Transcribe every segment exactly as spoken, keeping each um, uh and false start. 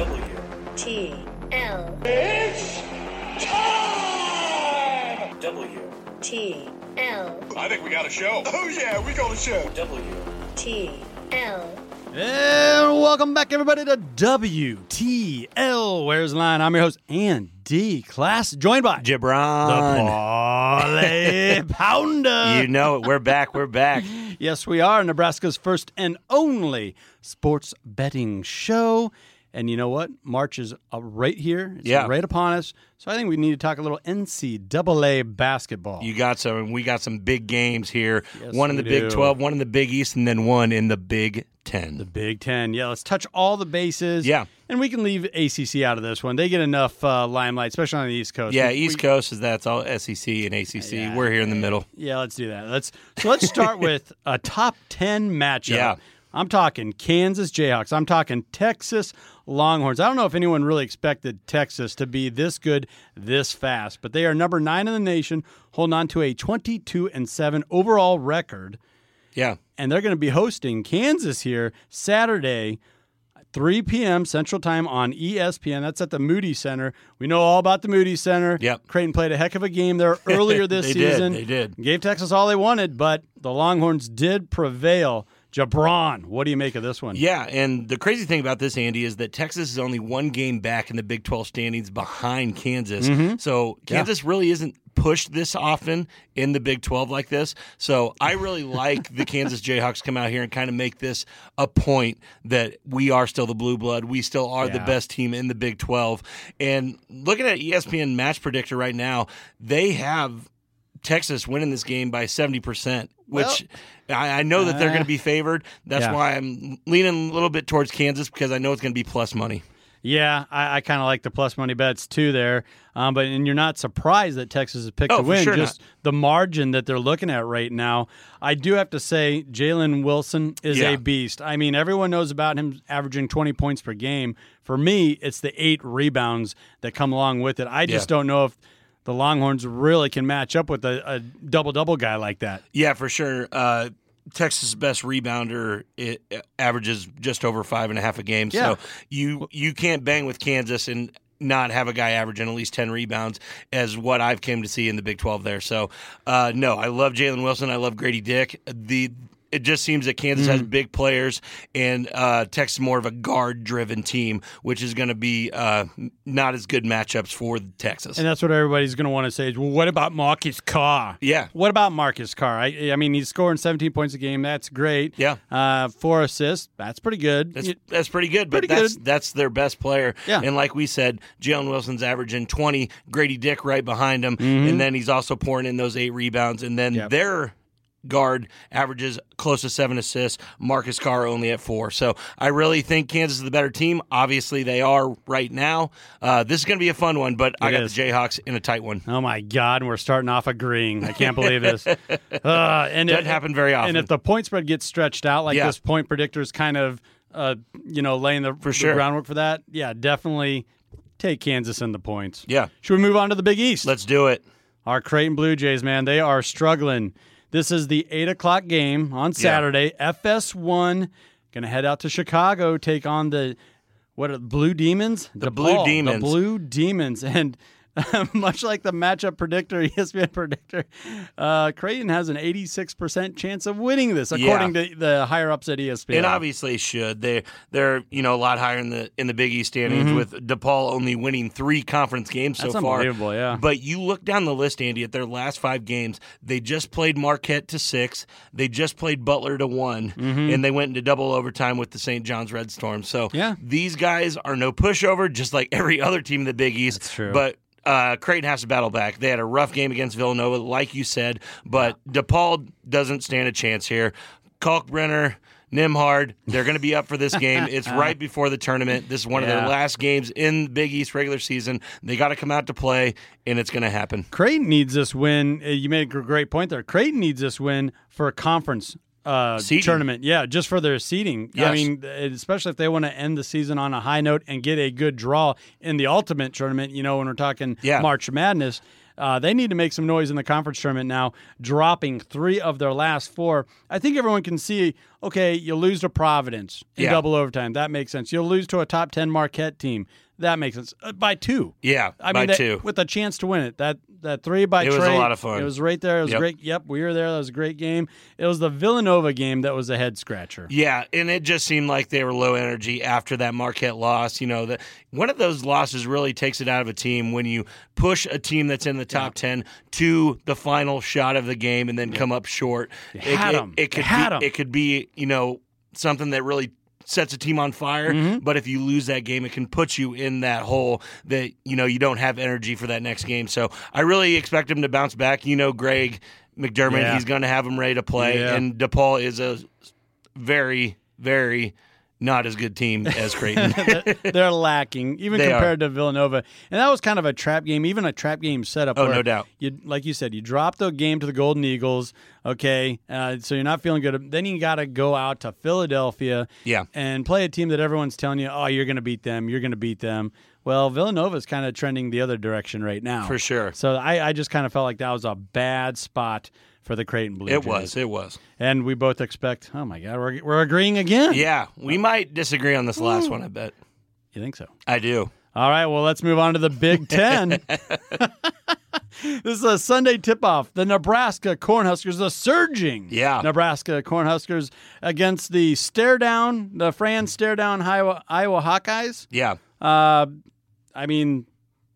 W T L. It's time! W T L. I think we got a show. Oh yeah, we got a show. W T L. And welcome back, everybody, to W T L. Where's the Line? I'm your host, Andy Class, joined by Gibran, the Parley Pounder. You know it. We're back. We're back. Yes, we are. Nebraska's first and only sports betting show. And you know what? March is right here. It's yeah. right upon us. So I think we need to talk a little N C double A basketball. You got some, and we got some big games here. Yes, one in the Big twelve, one in the Big East, and then one in the Big Ten. The Big Ten, yeah. Let's touch all the bases. Yeah, and we can leave A C C out of this one. They get enough uh, limelight, especially on the East Coast. Yeah, we, East we, Coast is that's all S E C and A C C. Yeah, We're here in the middle. Yeah, let's do that. Let's so let's start with a top ten matchup. Yeah. I'm talking Kansas Jayhawks. I'm talking Texas Longhorns. I don't know if anyone really expected Texas to be this good this fast, but they are number nine in the nation, holding on to a twenty-two and seven overall record. Yeah. And they're going to be hosting Kansas here Saturday, three p.m. Central Time on E S P N. That's at the Moody Center. We know all about the Moody Center. Yep. Creighton played a heck of a game there earlier this they season. They did. They did. Gave Texas all they wanted, but the Longhorns did prevail. Gibran, what do you make of this one? Yeah, and the crazy thing about this, Andy, is that Texas is only one game back in the Big twelve standings behind Kansas. Mm-hmm. So Kansas yeah. really isn't pushed this often in the Big twelve like this. So I really like the Kansas Jayhawks come out here and kind of make this a point that we are still the blue blood. We still are yeah. the best team in the Big twelve. And looking at E S P N Match Predictor right now, they have Texas winning this game by seventy percent, which well, I, I know that they're going to be favored. That's yeah. why I'm leaning a little bit towards Kansas, because I know it's going to be plus money. Yeah, I, I kind of like the plus money bets too there. Um, but and you're not surprised that Texas is picked oh, to win, sure just not. the margin that they're looking at right now. I do have to say Jalen Wilson is yeah. a beast. I mean, everyone knows about him averaging twenty points per game. For me, it's the eight rebounds that come along with it. I just yeah. don't know if the Longhorns really can match up with a, a double-double guy like that. Yeah, for sure. Uh, Texas' best rebounder it, it averages just over five and a half a game. Yeah. So you you can't bang with Kansas and not have a guy averaging at least ten rebounds, as what I've came to see in the Big twelve there. So, uh, no, I love Jalen Wilson. I love Grady Dick. The It just seems that Kansas mm. has big players, and uh, Texas more of a guard-driven team, which is going to be uh, not as good matchups for Texas. And that's what everybody's going to want to say is, well, what about Marcus Carr? Yeah. What about Marcus Carr? I, I mean, he's scoring seventeen points a game. That's great. Yeah. Uh, four assists. That's pretty good. That's, that's pretty good, but pretty that's good. that's their best player. Yeah. And like we said, Jalen Wilson's averaging twenty, Grady Dick right behind him, mm-hmm. and then he's also pouring in those eight rebounds, and then yep. they're – guard averages close to seven assists. Marcus Carr only at four. So I really think Kansas is the better team. Obviously, they are right now. Uh, this is going to be a fun one, but it I got is. the Jayhawks in a tight one. Oh, my God. And we're starting off agreeing. I can't believe this. Uh, and Doesn't happen very often. And if the point spread gets stretched out, like yeah. this point predictor is kind of uh, you know, laying the, for sure. the groundwork for that, yeah, definitely take Kansas in the points. Yeah. Should we move on to the Big East? Let's do it. Our Creighton Blue Jays, man, they are struggling. This is the eight o'clock game on Saturday. Yeah. F S one going to head out to Chicago, take on the what are Blue Demons? The DePaul, Blue Demons. The Blue Demons. And uh, much like the matchup predictor, E S P N predictor, uh, Creighton has an eighty-six percent chance of winning this, according yeah. to the higher-ups at E S P N. It obviously should. They, they're you know a lot higher in the in the Big East standings, mm-hmm. with DePaul only winning three conference games so That's far. That's unbelievable, yeah. But you look down the list, Andy, at their last five games. They just played Marquette to six. They just played Butler to one. Mm-hmm. And they went into double overtime with the Saint John's Red Storm. So yeah. these guys are no pushover, just like every other team in the Big East. That's true. But Uh, Creighton has to battle back. They had a rough game against Villanova, like you said, but yeah. DePaul doesn't stand a chance here. Kalkbrenner, Nimhard, they're going to be up for this game. It's right before the tournament. This is one yeah. of their last games in Big East regular season. They got to come out to play, and it's going to happen. Creighton needs this win. You made a great point there. Creighton needs this win for a conference Uh, tournament, yeah, just for their seeding. Yes. I mean, especially if they want to end the season on a high note and get a good draw in the ultimate tournament, you know, when we're talking yeah. March Madness. Uh, they need to make some noise in the conference tournament now, dropping three of their last four. I think everyone can see, okay, you lose to Providence in yeah. double overtime. That makes sense. You'll lose to a top ten Marquette team. That makes sense. Uh, by two. Yeah, I by mean, that, two. With a chance to win it. That that three by Trey. It was a lot of fun. It was right there. It was yep. great. Yep, we were there. That was a great game. It was the Villanova game that was a head-scratcher. Yeah, and it just seemed like they were low energy after that Marquette loss. You know, the, one of those losses really takes it out of a team when you push a team that's in the top yeah. ten to the final shot of the game and then yeah. come up short. It, had it, them. It, it could had be, them. It could be, you know, something that really sets a team on fire, mm-hmm. but if you lose that game, it can put you in that hole that, you know, you don't have energy for that next game. So I really expect him to bounce back. You know, Greg McDermott, yeah. he's going to have him ready to play, yeah. and DePaul is a very, very not as good team as Creighton. They're lacking, even they compared are. to Villanova. And that was kind of a trap game, even a trap game setup. Oh, no doubt. You, like you said, you drop the game to the Golden Eagles, okay, uh, so you're not feeling good. Then you got to go out to Philadelphia yeah. and play a team that everyone's telling you, oh, you're going to beat them, you're going to beat them. Well, Villanova's kind of trending the other direction right now. For sure. So I, I just kind of felt like that was a bad spot for the Creighton Blue Jays. It was, it was. And we both expect, oh, my God, we're we're agreeing again. Yeah, we might disagree on this last Ooh. one, I bet. You think so? I do. All right, well, let's move on to the Big Ten. This is a Sunday tip-off. The Nebraska Cornhuskers, the surging yeah. Nebraska Cornhuskers against the stare-down, the Fran stare-down Iowa, Iowa Hawkeyes. Yeah. Uh, I mean,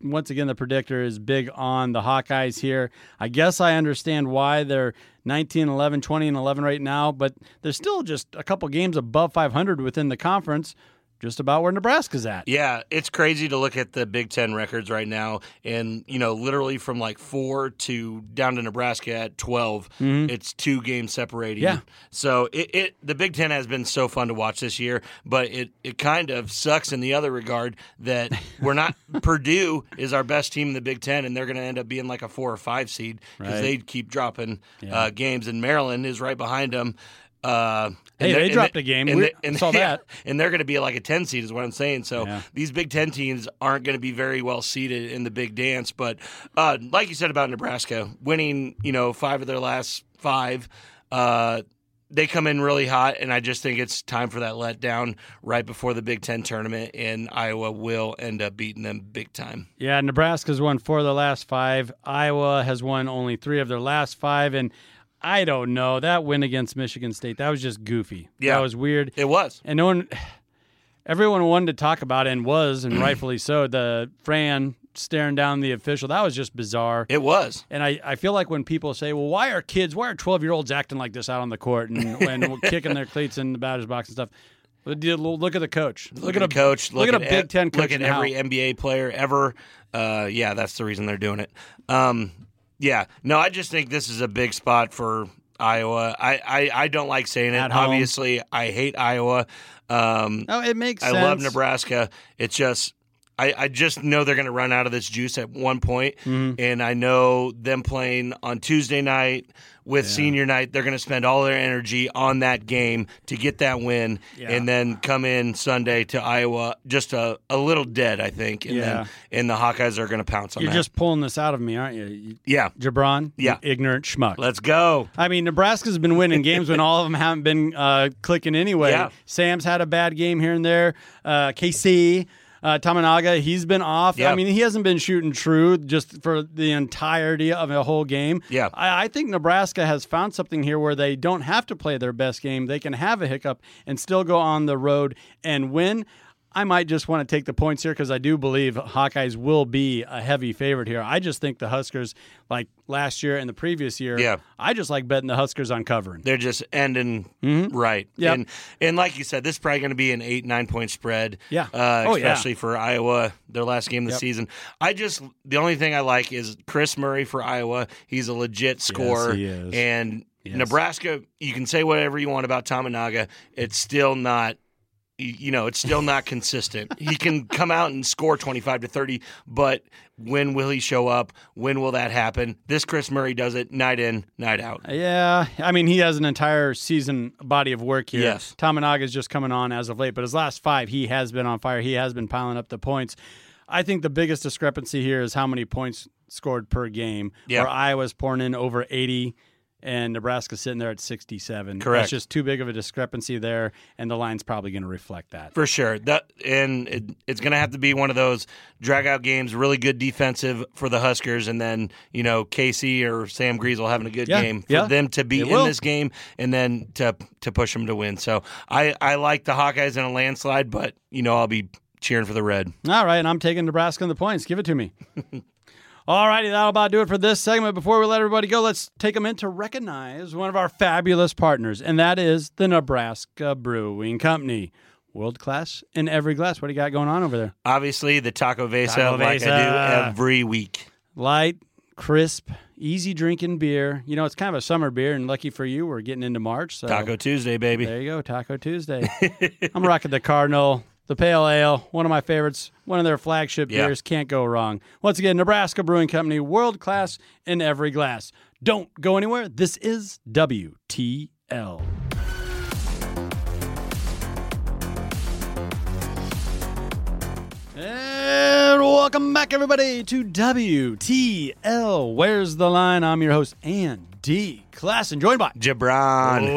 once again, the predictor is big on the Hawkeyes here. I guess I understand why they're nineteen eleven, twenty eleven right now, but they're still just a couple games above five hundred within the conference, just about where Nebraska's at. Yeah, it's crazy to look at the Big Ten records right now, and, you know, literally from like four to down to Nebraska at twelve, mm-hmm. it's two games separating. Yeah. So it, it the Big Ten has been so fun to watch this year, but it, it kind of sucks in the other regard that we're not – Purdue is our best team in the Big Ten, and they're going to end up being like a four or five seed because right. they keep dropping yeah. uh, games, and Maryland is right behind them. Uh, hey, they dropped a game. And we they, and saw yeah, that. And they're going to be like a ten seed is what I'm saying. So yeah. these Big Ten teams aren't going to be very well seeded in the big dance. But uh, like you said about Nebraska, winning, you know, five of their last five, uh, they come in really hot. And I just think it's time for that letdown right before the Big Ten tournament. And Iowa will end up beating them big time. Yeah, Nebraska's won four of their last five. Iowa has won only three of their last five. And I don't know. That win against Michigan State, that was just goofy. Yeah. That was weird. It was. And no one, everyone wanted to talk about it and was, and rightfully so, the Fran staring down the official. That was just bizarre. It was. And I, I feel like when people say, well, why are kids, why are twelve-year-olds acting like this out on the court and, and kicking their cleats in the batter's box and stuff? Look at the coach. Look, look at a coach. Look, look at, at a Big Ten coach. Look at every N B A player ever. Uh, yeah, that's the reason they're doing it. Um Yeah. No, I just think this is a big spot for Iowa. I, I, I don't like saying it. Obviously, I hate Iowa. Um, oh, it makes sense. I love Nebraska. It's just I, I just know they're going to run out of this juice at one point, mm-hmm. and I know them playing on Tuesday night with yeah. senior night, they're going to spend all their energy on that game to get that win, yeah. and then come in Sunday to Iowa just a, a little dead, I think, and, yeah. then, and the Hawkeyes are going to pounce on You're that. You're just pulling this out of me, aren't you? you yeah. Gibran, yeah. ignorant schmuck. Let's go. I mean, Nebraska's been winning games when all of them haven't been uh, clicking anyway. Yeah. Sam's had a bad game here and there. Uh, K C Uh, Tamanaga, he's been off. Yep. I mean, he hasn't been shooting true just for the entirety of a whole game. Yeah, I, I think Nebraska has found something here where they don't have to play their best game. They can have a hiccup and still go on the road and win. I might just want to take the points here because I do believe Hawkeyes will be a heavy favorite here. I just think the Huskers, like last year and the previous year, yeah. I just like betting the Huskers on covering. They're just ending mm-hmm. right. Yep. And, and like you said, this is probably going to be an eight, nine-point spread, yeah. uh, oh, especially yeah. for Iowa, their last game of the yep. season. I just – the only thing I like is Chris Murray for Iowa. He's a legit scorer. Yes, he is. And yes. Nebraska, you can say whatever you want about Tamanaga. It's still not – you know, it's still not consistent. He can come out and score twenty-five to thirty, but when will he show up? When will that happen? This Chris Murray does it night in, night out. Yeah. I mean, he has an entire season body of work here. Yes. Tamanaga is just coming on as of late, but his last five, he has been on fire. He has been piling up the points. I think the biggest discrepancy here is how many points scored per game. Yeah. Where Iowa's pouring in over eighty and Nebraska's sitting there at sixty-seven. Correct. That's just too big of a discrepancy there, and the line's probably going to reflect that. For sure. That, and it, it's going to have to be one of those drag-out games, really good defensive for the Huskers, and then, you know, Casey or Sam Griesel having a good yeah. game for yeah. them to be it in will. This game and then to to push them to win. So I, I like the Hawkeyes in a landslide, but, you know, I'll be cheering for the red. All right, and I'm taking Nebraska in the points. Give it to me. All righty, that'll about do it for this segment. Before we let everybody go, let's take a minute to recognize one of our fabulous partners, and that is the Nebraska Brewing Company. World class in every glass. What do you got going on over there? Obviously, the Taco Vesa, Taco like Vesa. I do every week. Light, crisp, easy drinking beer. You know, it's kind of a summer beer, and lucky for you, we're getting into March. So Taco Tuesday, baby. There you go, Taco Tuesday. I'm rocking the Cardinal. The Pale Ale, one of my favorites, one of their flagship yeah. beers, can't go wrong. Once again, Nebraska Brewing Company, world class in every glass. Don't go anywhere. This is W T L. And welcome back, everybody, to W T L. Where's the Line? I'm your host, Andy Class, and joined by Gibran.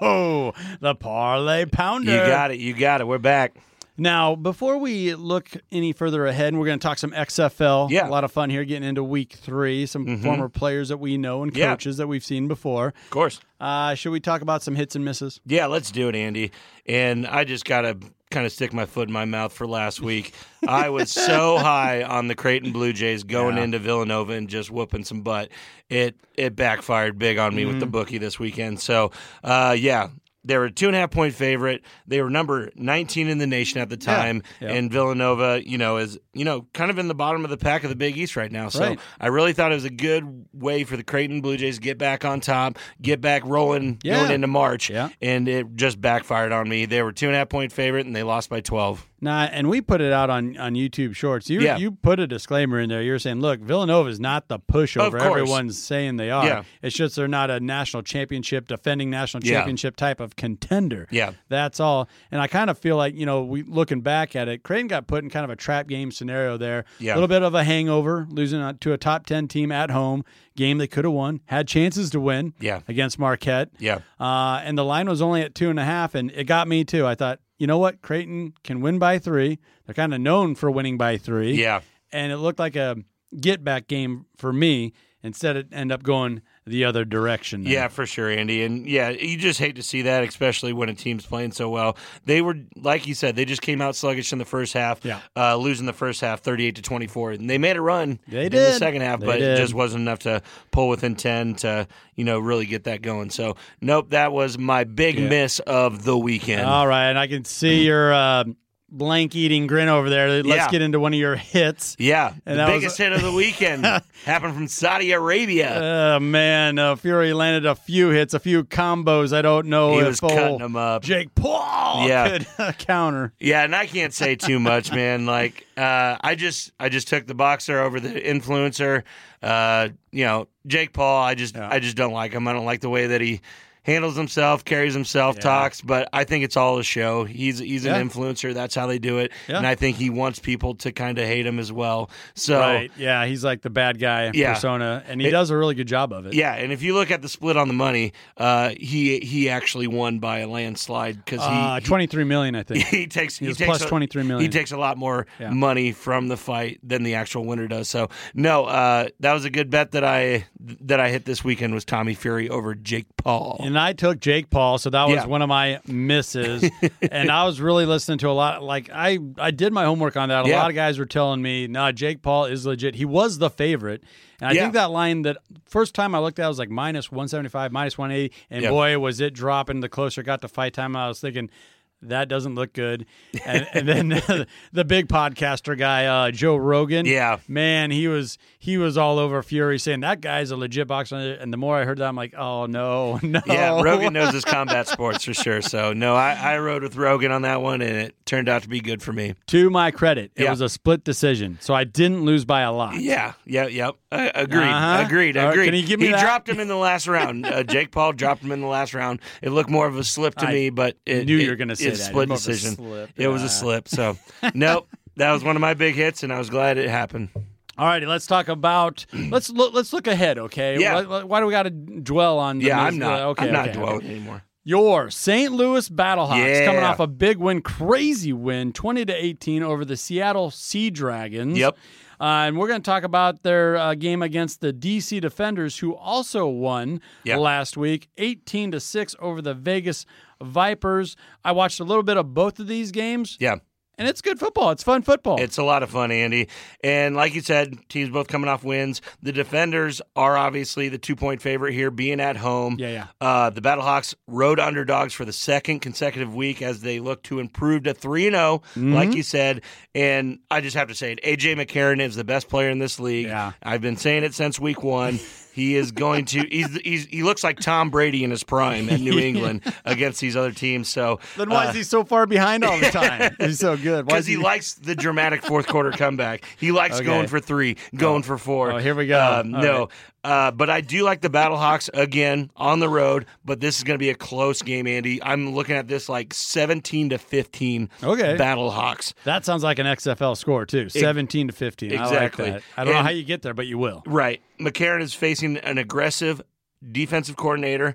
Oh, the Parlay Pounder. You got it. You got it. We're back. Now, before we look any further ahead, we're going to talk some X F L. Yeah. A lot of fun here getting into week three, some mm-hmm. former players that we know and coaches yeah. that we've seen before. Of course. Uh, should we talk about some hits and misses? Yeah, let's do it, Andy. And I just got to kind of stick my foot in my mouth for last week. I was so high on the Creighton Blue Jays going yeah. into Villanova and just whooping some butt. It it backfired big on me mm-hmm. with the bookie this weekend. So, uh, yeah, they were a two-and-a-half-point favorite. They were number nineteen in the nation at the time. Yeah. Yep. And Villanova, you know, is you know kind of in the bottom of the pack of the Big East right now. So right. I really thought it was a good way for the Creighton Blue Jays to get back on top, get back rolling yeah. going into March. Yeah. And it just backfired on me. They were two-and-a-half-point favorite, and they lost by twelve. Nah, and we put it out on, on YouTube Shorts. You yeah. you put a disclaimer in there. You're saying, look, Villanova is not the pushover everyone's saying they are. Yeah. It's just they're not a national championship, defending national championship yeah. type of contender. Yeah. That's all. And I kind of feel like, you know, we looking back at it, Creighton got put in kind of a trap game scenario there. Yeah. A little bit of a hangover, losing to a top ten team at home, game they could have won, had chances to win yeah. against Marquette. Yeah. Uh, and the line was only at two and a half, and it got me too. I thought, you know what? Creighton can win by three. They're kind of known for winning by three. Yeah. And it looked like a get-back game for me. Instead, it ended up going the other direction. Now. Yeah, for sure, Andy. And, yeah, you just hate to see that, especially when a team's playing so well. They were, like you said, they just came out sluggish in the first half, yeah. uh, losing the first half thirty-eight to twenty-four. And they made a run they in did. the second half, they but did. it just wasn't enough to pull within ten to, you know, really get that going. So, nope, that was my big yeah. miss of the weekend. All right, and I can see your uh, – blank-eating grin over there. Let's yeah. get into one of your hits. Yeah, and the biggest was... hit of the weekend happened from Saudi Arabia. Oh, man. Uh, Fury landed a few hits, a few combos. I don't know he if was cutting them up. Jake Paul yeah. could uh, counter. Yeah, and I can't say too much, man. Like, uh, I just I just took the boxer over the influencer. Uh, you know, Jake Paul, I just yeah. I just don't like him. I don't like the way that he handles himself, carries himself, yeah. talks, but I think it's all a show. He's he's yeah. an influencer. That's how they do it. Yeah. And I think he wants people to kind of hate him as well. So, right. yeah, he's like the bad guy yeah. persona, and he it, does a really good job of it. Yeah, and if you look at the split on the money, uh, he he actually won by a landslide because he, uh, he twenty-three million dollars, I think. He takes he, he takes plus a, twenty-three million dollars. He takes a lot more yeah. money from the fight than the actual winner does. So, no, uh, that was a good bet that I that I hit this weekend was Tommy Fury over Jake Paul. And I took Jake Paul, so that was yeah. one of my misses. And I was really listening to a lot. Like, I, I did my homework on that. A yeah. lot of guys were telling me, no, nah, Jake Paul is legit. He was the favorite. And I yeah. think that line, that first time I looked at it, was like minus one seventy-five, minus one eighty. And yeah. boy, was it dropping the closer it got to fight time. I was thinking, that doesn't look good. And, and then the big podcaster guy, uh, Joe Rogan. Yeah. Man, he was he was all over Fury saying, that guy's a legit boxer. And the more I heard that, I'm like, oh, no, no. Yeah, Rogan knows his combat sports for sure. So, no, I, I rode with Rogan on that one, and it turned out to be good for me. To my credit, it yeah. was a split decision. So I didn't lose by a lot. Yeah, yeah, yep. Yeah. Agreed, uh-huh. agreed, right, agreed. Can you give me he that? dropped him in the last round. Uh, Jake Paul dropped him in the last round. It looked more of a slip to I me, but it knew it, you were going to say It's a split decision. It was a slip. So, nope, that was one of my big hits, and I was glad it happened. All righty, let's talk about let's look let's look ahead, okay? Yeah. Why, why do we got to dwell on? The yeah, I'm not. Okay, I'm not okay, dwelling okay. anymore. Your Saint Louis Battlehawks yeah. coming off a big win, crazy win, twenty to eighteen over the Seattle Sea Dragons. Yep. Uh, and we're going to talk about their uh, game against the D C Defenders, who also won yep. last week, eighteen to six over the Vegas Vipers. I watched a little bit of both of these games. Yeah. And it's good football. It's fun football. It's a lot of fun, Andy. And like you said, teams both coming off wins. The Defenders are obviously the two-point favorite here, being at home. Yeah, yeah. Uh, the Battlehawks road underdogs for the second consecutive week as they look to improve to three and oh, mm-hmm. like you said. And I just have to say it, A J. McCarron is the best player in this league. Yeah. I've been saying it since week one. He is going to he's, – he's, he looks like Tom Brady in his prime in New England against these other teams. So Then why uh, is he so far behind all the time? He's so good. Because he... he likes the dramatic fourth-quarter comeback. He likes okay. going for three, going oh. for four. Oh, here we go. Um, no. Right. Uh, but I do like the Battlehawks, again, on the road. But this is going to be a close game, Andy. I'm looking at this like seventeen to fifteen okay. Battlehawks. That sounds like an X F L score, too, it, seventeen to fifteen. Exactly. I, like that. I don't and, know how you get there, but you will. Right. McCarron is facing an aggressive defensive coordinator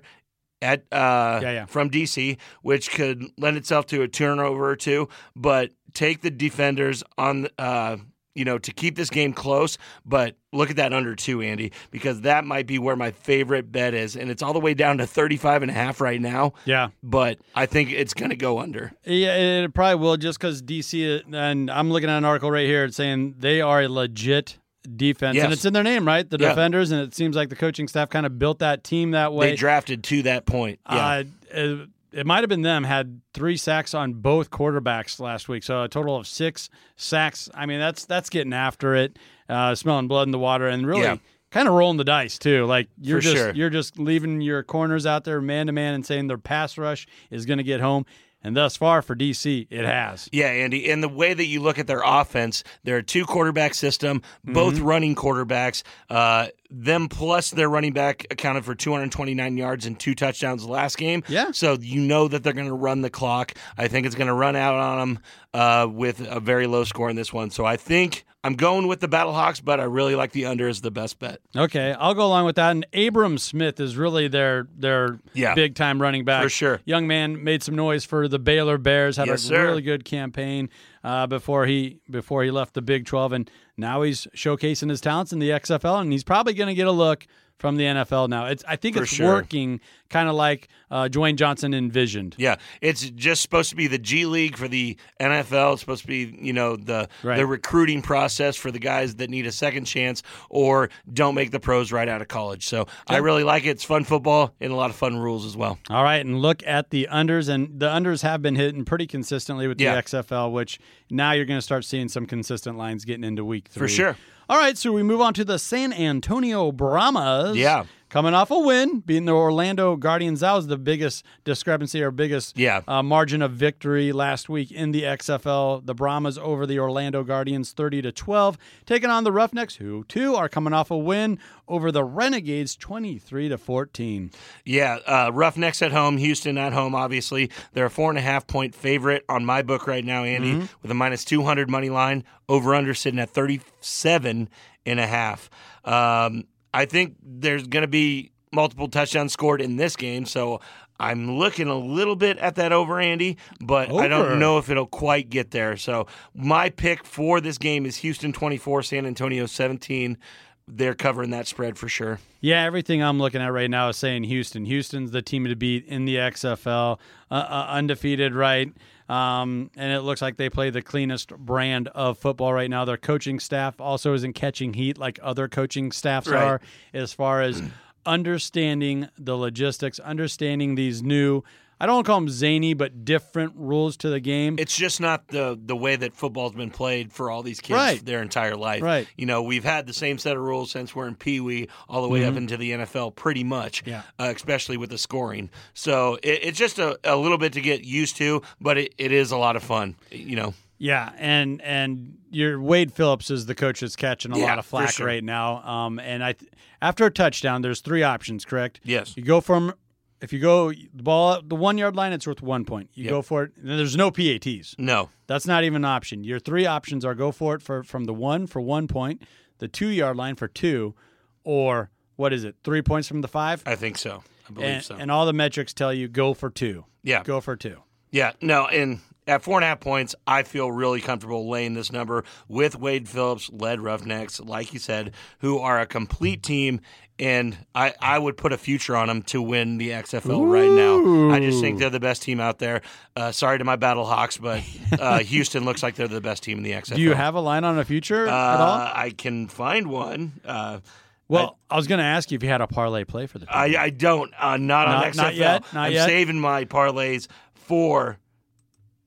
at uh, yeah, yeah. from D C, which could lend itself to a turnover or two. But take the defenders on uh, you know, to keep this game close. But look at that under two, Andy, because that might be where my favorite bet is, and it's all the way down to thirty-five and a half right now. Yeah, but I think it's going to go under. Yeah, it probably will, just because D C, and I'm looking at an article right here saying they are a legit defense, yes. and it's in their name, right? The yeah. Defenders, and it seems like the coaching staff kind of built that team that way. They drafted to that point. Yeah. Uh, it it might have been them, had three sacks on both quarterbacks last week, so a total of six sacks. I mean, that's that's getting after it, uh, smelling blood in the water, and really yeah. kind of rolling the dice, too. Like, you're, just, sure. you're just leaving your corners out there man-to-man and saying their pass rush is going to get home. And thus far for D C, it has. Yeah, Andy. And the way that you look at their offense, they're a two-quarterback system, both mm-hmm. running quarterbacks. Uh, them plus their running back accounted for two hundred twenty-nine yards and two touchdowns last game. Yeah. So you know that they're going to run the clock. I think it's going to run out on them uh, with a very low score in this one. So I think I'm going with the Battlehawks, but I really like the under as the best bet. Okay, I'll go along with that. And Abram Smith is really their their yeah, big-time running back. For sure. Young man made some noise for the Baylor Bears, had yes, a sir. really good campaign uh, before he before he left the Big twelve, and now he's showcasing his talents in the X F L, and he's probably going to get a look from the N F L now. It's I think For it's sure. working kind of like uh, Dwayne Johnson envisioned. Yeah, it's just supposed to be the G League for the N F L. It's supposed to be, you know, the right. the recruiting process for the guys that need a second chance or don't make the pros right out of college. So yeah. I really like it. It's fun football and a lot of fun rules as well. All right, and look at the unders. And the unders have been hitting pretty consistently with the yeah. X F L, which now you're going to start seeing some consistent lines getting into week three. For sure. All right, so we move on to the San Antonio Brahmas. Yeah. Coming off a win, beating the Orlando Guardians. That was the biggest discrepancy or biggest yeah. uh, margin of victory last week in the X F L. The Brahmas over the Orlando Guardians, thirty to twelve. Taking on the Roughnecks, who, too, are coming off a win over the Renegades, twenty-three to fourteen. Yeah, uh, Roughnecks at home, Houston at home, obviously. They're a four-and-a-half-point favorite on my book right now, Andy, mm-hmm. with a minus two hundred money line. Over-under sitting at thirty-seven and a half. Um, I think there's going to be multiple touchdowns scored in this game, so I'm looking a little bit at that over, Andy, but over. I don't know if it'll quite get there. So my pick for this game is Houston twenty-four, San Antonio seventeen. They're covering that spread for sure. Yeah, everything I'm looking at right now is saying Houston. Houston's the team to beat in the X F L, uh, uh, undefeated, right? Um, and it looks like they play the cleanest brand of football right now. Their coaching staff also isn't catching heat like other coaching staffs right. are, as far as understanding the logistics, understanding these new, I don't want to call them zany, but different rules to the game. It's just not the the way that football's been played for all these kids right. their entire life. Right. You know, we've had the same set of rules since we're in Pee Wee all the way mm-hmm. up into the N F L pretty much, yeah. uh, especially with the scoring. So it, it's just a, a little bit to get used to, but it, it is a lot of fun, you know. Yeah, and and your Wade Phillips is the coach that's catching a yeah, lot of flack sure. right now. Um, and I th- after a touchdown, there's three options, correct? Yes. You go from If you go the ball the one yard line, it's worth one point. You yep. go for it. There's no P A Ts. No, that's not even an option. Your three options are go for it for from the one for one point, the two yard line for two, or what is it? Three points from the five? I think so. I believe and, so. And all the metrics tell you go for two. Yeah, go for two. Yeah, no, and at four and a half points, I feel really comfortable laying this number with Wade Phillips, led Roughnecks, like you said, who are a complete team, and I, I would put a future on them to win the X F L Ooh. Right now. I just think they're the best team out there. Uh, sorry to my Battle Hawks, but uh, Houston looks like they're the best team in the X F L. Do you have a line on a future uh, at all? I can find one. Uh Well, I, I was going to ask you if you had a parlay play for the team. I, I don't. Uh, not, not on X F L. Not yet, not I'm yet. saving my parlays for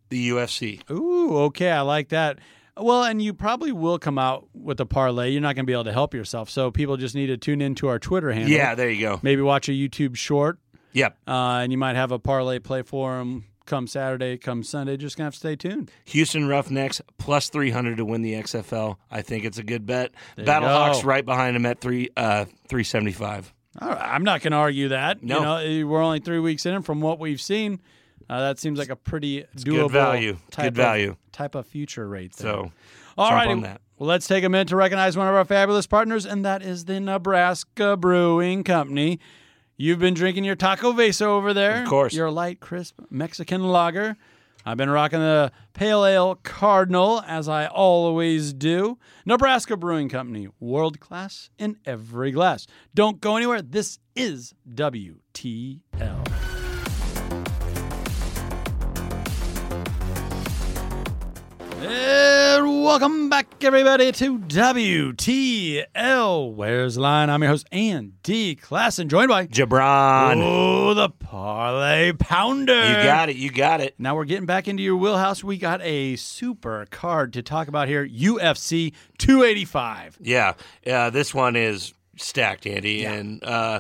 the U F C. Ooh, okay. I like that. Well, and you probably will come out with a parlay. You're not going to be able to help yourself, so people just need to tune into our Twitter handle. Yeah, there you go. Maybe watch a YouTube short. Yep. Uh, and you might have a parlay play for them come Saturday, come Sunday. Just going to have to stay tuned. Houston Roughnecks plus three hundred to win the X F L. I think it's a good bet. Battlehawks right behind them at three uh, three seventy-five. All right. I'm not going to argue that. No. You know, we're only three weeks in, and from what we've seen, Uh, that seems like a pretty it's doable good value. Type, good value. Of, type of future rate there. So, all right. Well, let's take a minute to recognize one of our fabulous partners, and that is the Nebraska Brewing Company. You've been drinking your Taco Vaso over there. Of course. Your light, crisp Mexican lager. I've been rocking the Pale Ale Cardinal, as I always do. Nebraska Brewing Company, world class in every glass. Don't go anywhere. This is W T L. And welcome back, everybody, to W T L. Where's the Line? I'm your host, Andy Class, and joined by Gibran. Oh, the Parlay Pounder. You got it. You got it. Now we're getting back into your wheelhouse. We got a super card to talk about here, U F C two eighty-five. Yeah. Uh, this one is stacked, Andy. Yeah. And uh,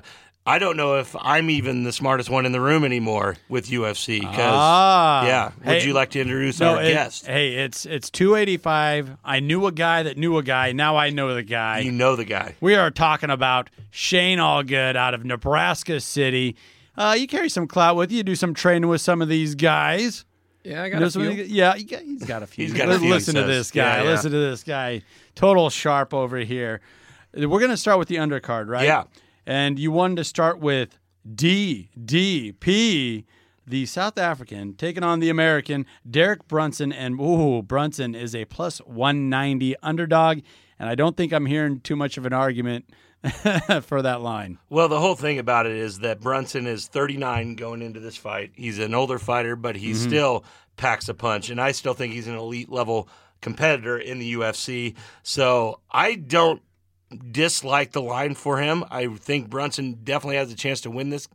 I don't know if I'm even the smartest one in the room anymore with U F C. Ah, yeah. Would hey, you like to introduce no, our it, guest? Hey, it's it's two eighty-five. I knew a guy that knew a guy. Now I know the guy. You know the guy. We are talking about Shane Allgood out of Nebraska City. Uh, you carry some clout with you. You do some training with some of these guys. Yeah, I got you know, a few. You, yeah, you got, he's got a few. he's got a few. Listen to this guy. Yeah, yeah. Listen to this guy. Total sharp over here. We're going to start with the undercard, right? Yeah. And you wanted to start with D D P, the South African, taking on the American, Derek Brunson. And, ooh, Brunson is a plus one ninety underdog. And I don't think I'm hearing too much of an argument for that line. Well, the whole thing about it is that Brunson is thirty-nine going into this fight. He's an older fighter, but he mm-hmm. still packs a punch. And I still think he's an elite-level competitor in the U F C. So I don't dislike the line for him. I think Brunson definitely has a chance to win this.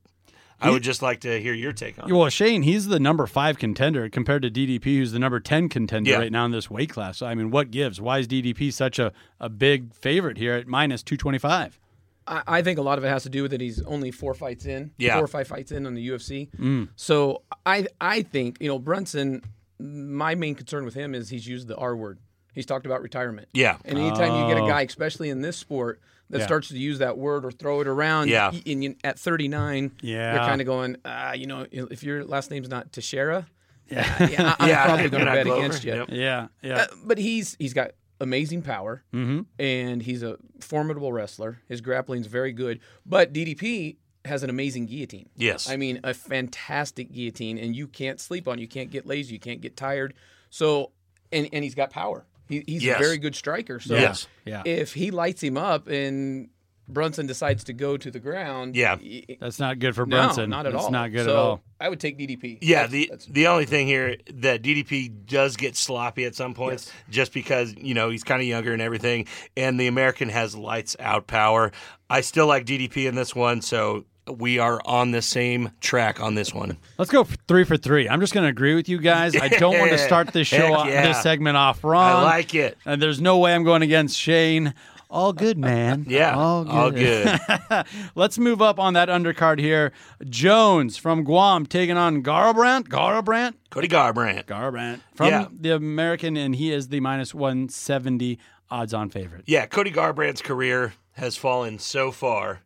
I he, would just like to hear your take on it. Well, Shane, he's the number five contender compared to D D P, who's the number ten contender yeah. right now in this weight class. So, I mean, what gives? Why is D D P such a, a big favorite here at minus two twenty-five? I, I think a lot of it has to do with it. He's only four fights in, yeah. four or five fights in on the U F C. Mm. So I I think, you know, Brunson, my main concern with him is he's used the R word. He's talked about retirement. Yeah. And anytime oh. you get a guy, especially in this sport, that yeah. starts to use that word or throw it around, yeah. and you, at thirty-nine, yeah. you're kind of going, uh, you know, if your last name's not Teixeira, yeah. Uh, yeah, I'm yeah. probably going to bet against you. Yep. Yeah, yeah. Uh, but he's he's got amazing power, mm-hmm. and he's a formidable wrestler. His grappling's very good. But D D P has an amazing guillotine. Yes. I mean, a fantastic guillotine, and you can't sleep on it. You can't get lazy. You can't get tired. So, and and he's got power. He, he's yes. a very good striker. So yes. yeah. if he lights him up and Brunson decides to go to the ground, yeah, he, that's not good for Brunson. No, not at all. It's not good so at all. I would take D D P. Yeah, that's, the that's the only thing here that D D P does get sloppy at some points, yes. just because you know he's kind of younger and everything, and the American has lights out power. I still like D D P in this one, so we are on the same track on this one. Let's go for three for three. I'm just going to agree with you guys. I don't want to start this show, off, yeah. this segment off wrong. I like it. And there's no way I'm going against Shane. All good, man. yeah, all good. All good. Let's move up on that undercard here. Jones from Guam taking on Garbrandt. Garbrandt. Cody Garbrandt. Garbrandt from yeah. the American, and he is the minus one seventy odds-on favorite. Yeah, Cody Garbrandt's career has fallen so far